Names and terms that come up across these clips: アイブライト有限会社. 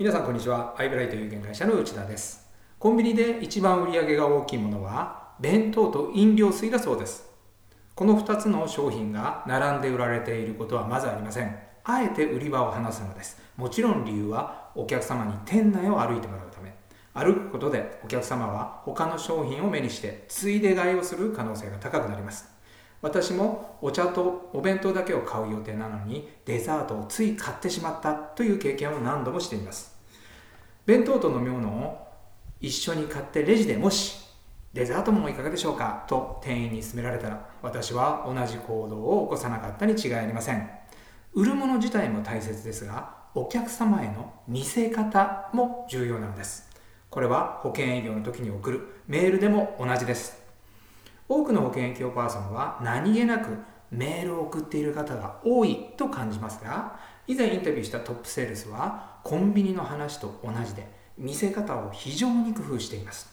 皆さんこんにちは。アイブライト有限会社の内田です。コンビニで一番売り上げが大きいものは弁当と飲料水だそうです。この2つの商品が並んで売られていることはまずありません。あえて売り場を離すのです。もちろん理由はお客様に店内を歩いてもらうため。歩くことでお客様は他の商品を目にしてついで買いをする可能性が高くなります。私もお茶とお弁当だけを買う予定なのにデザートをつい買ってしまったという経験を何度もしています。弁当と飲み物を一緒に買ってレジでもしデザートもいかがでしょうかと店員に勧められたら、私は同じ行動を起こさなかったに違いありません。売るもの自体も大切ですが、お客様への見せ方も重要なのです。これは保険営業の時に送るメールでも同じです。多くの保険営業パーソンは何気なくメールを送っている方が多いと感じますが、以前インタビューしたトップセールスはコンビニの話と同じで見せ方を非常に工夫しています。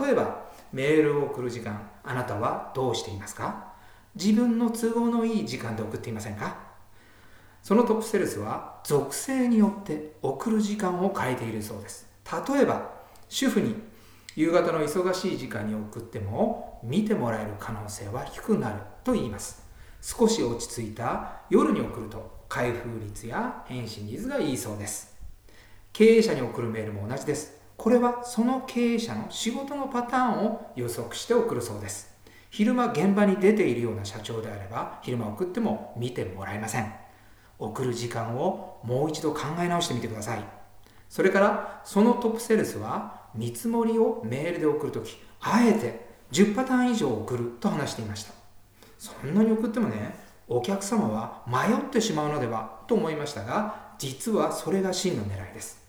例えばメールを送る時間、あなたはどうしていますか？自分の都合のいい時間で送っていませんか？そのトップセールスは属性によって送る時間を変えているそうです。例えば主婦に夕方の忙しい時間に送っても見てもらえる可能性は低くなると言います。少し落ち着いた夜に送ると開封率や返信率がいいそうです。経営者に送るメールも同じです。これはその経営者の仕事のパターンを予測して送るそうです。昼間現場に出ているような社長であれば昼間送っても見てもらえません。送る時間をもう一度考え直してみてください。それからそのトップセールスは見積もりをメールで送るとき、あえて10パターン以上送ると話していました。そんなに送ってもね、お客様は迷ってしまうのではと思いましたが、実はそれが真の狙いです。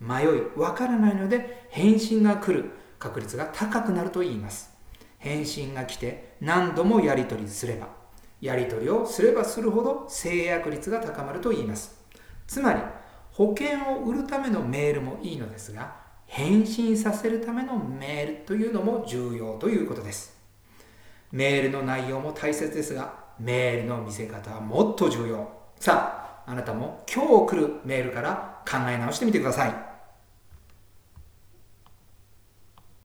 迷い、わからないので返信が来る確率が高くなると言います。返信が来て何度もやり取りをすればするほど制約率が高まると言います。つまり保険を売るためのメールもいいのですが、返信させるためのメールというのも重要ということです。メールの内容も大切ですが、メールの見せ方はもっと重要。さあ、あなたも今日来るメールから考え直してみてください。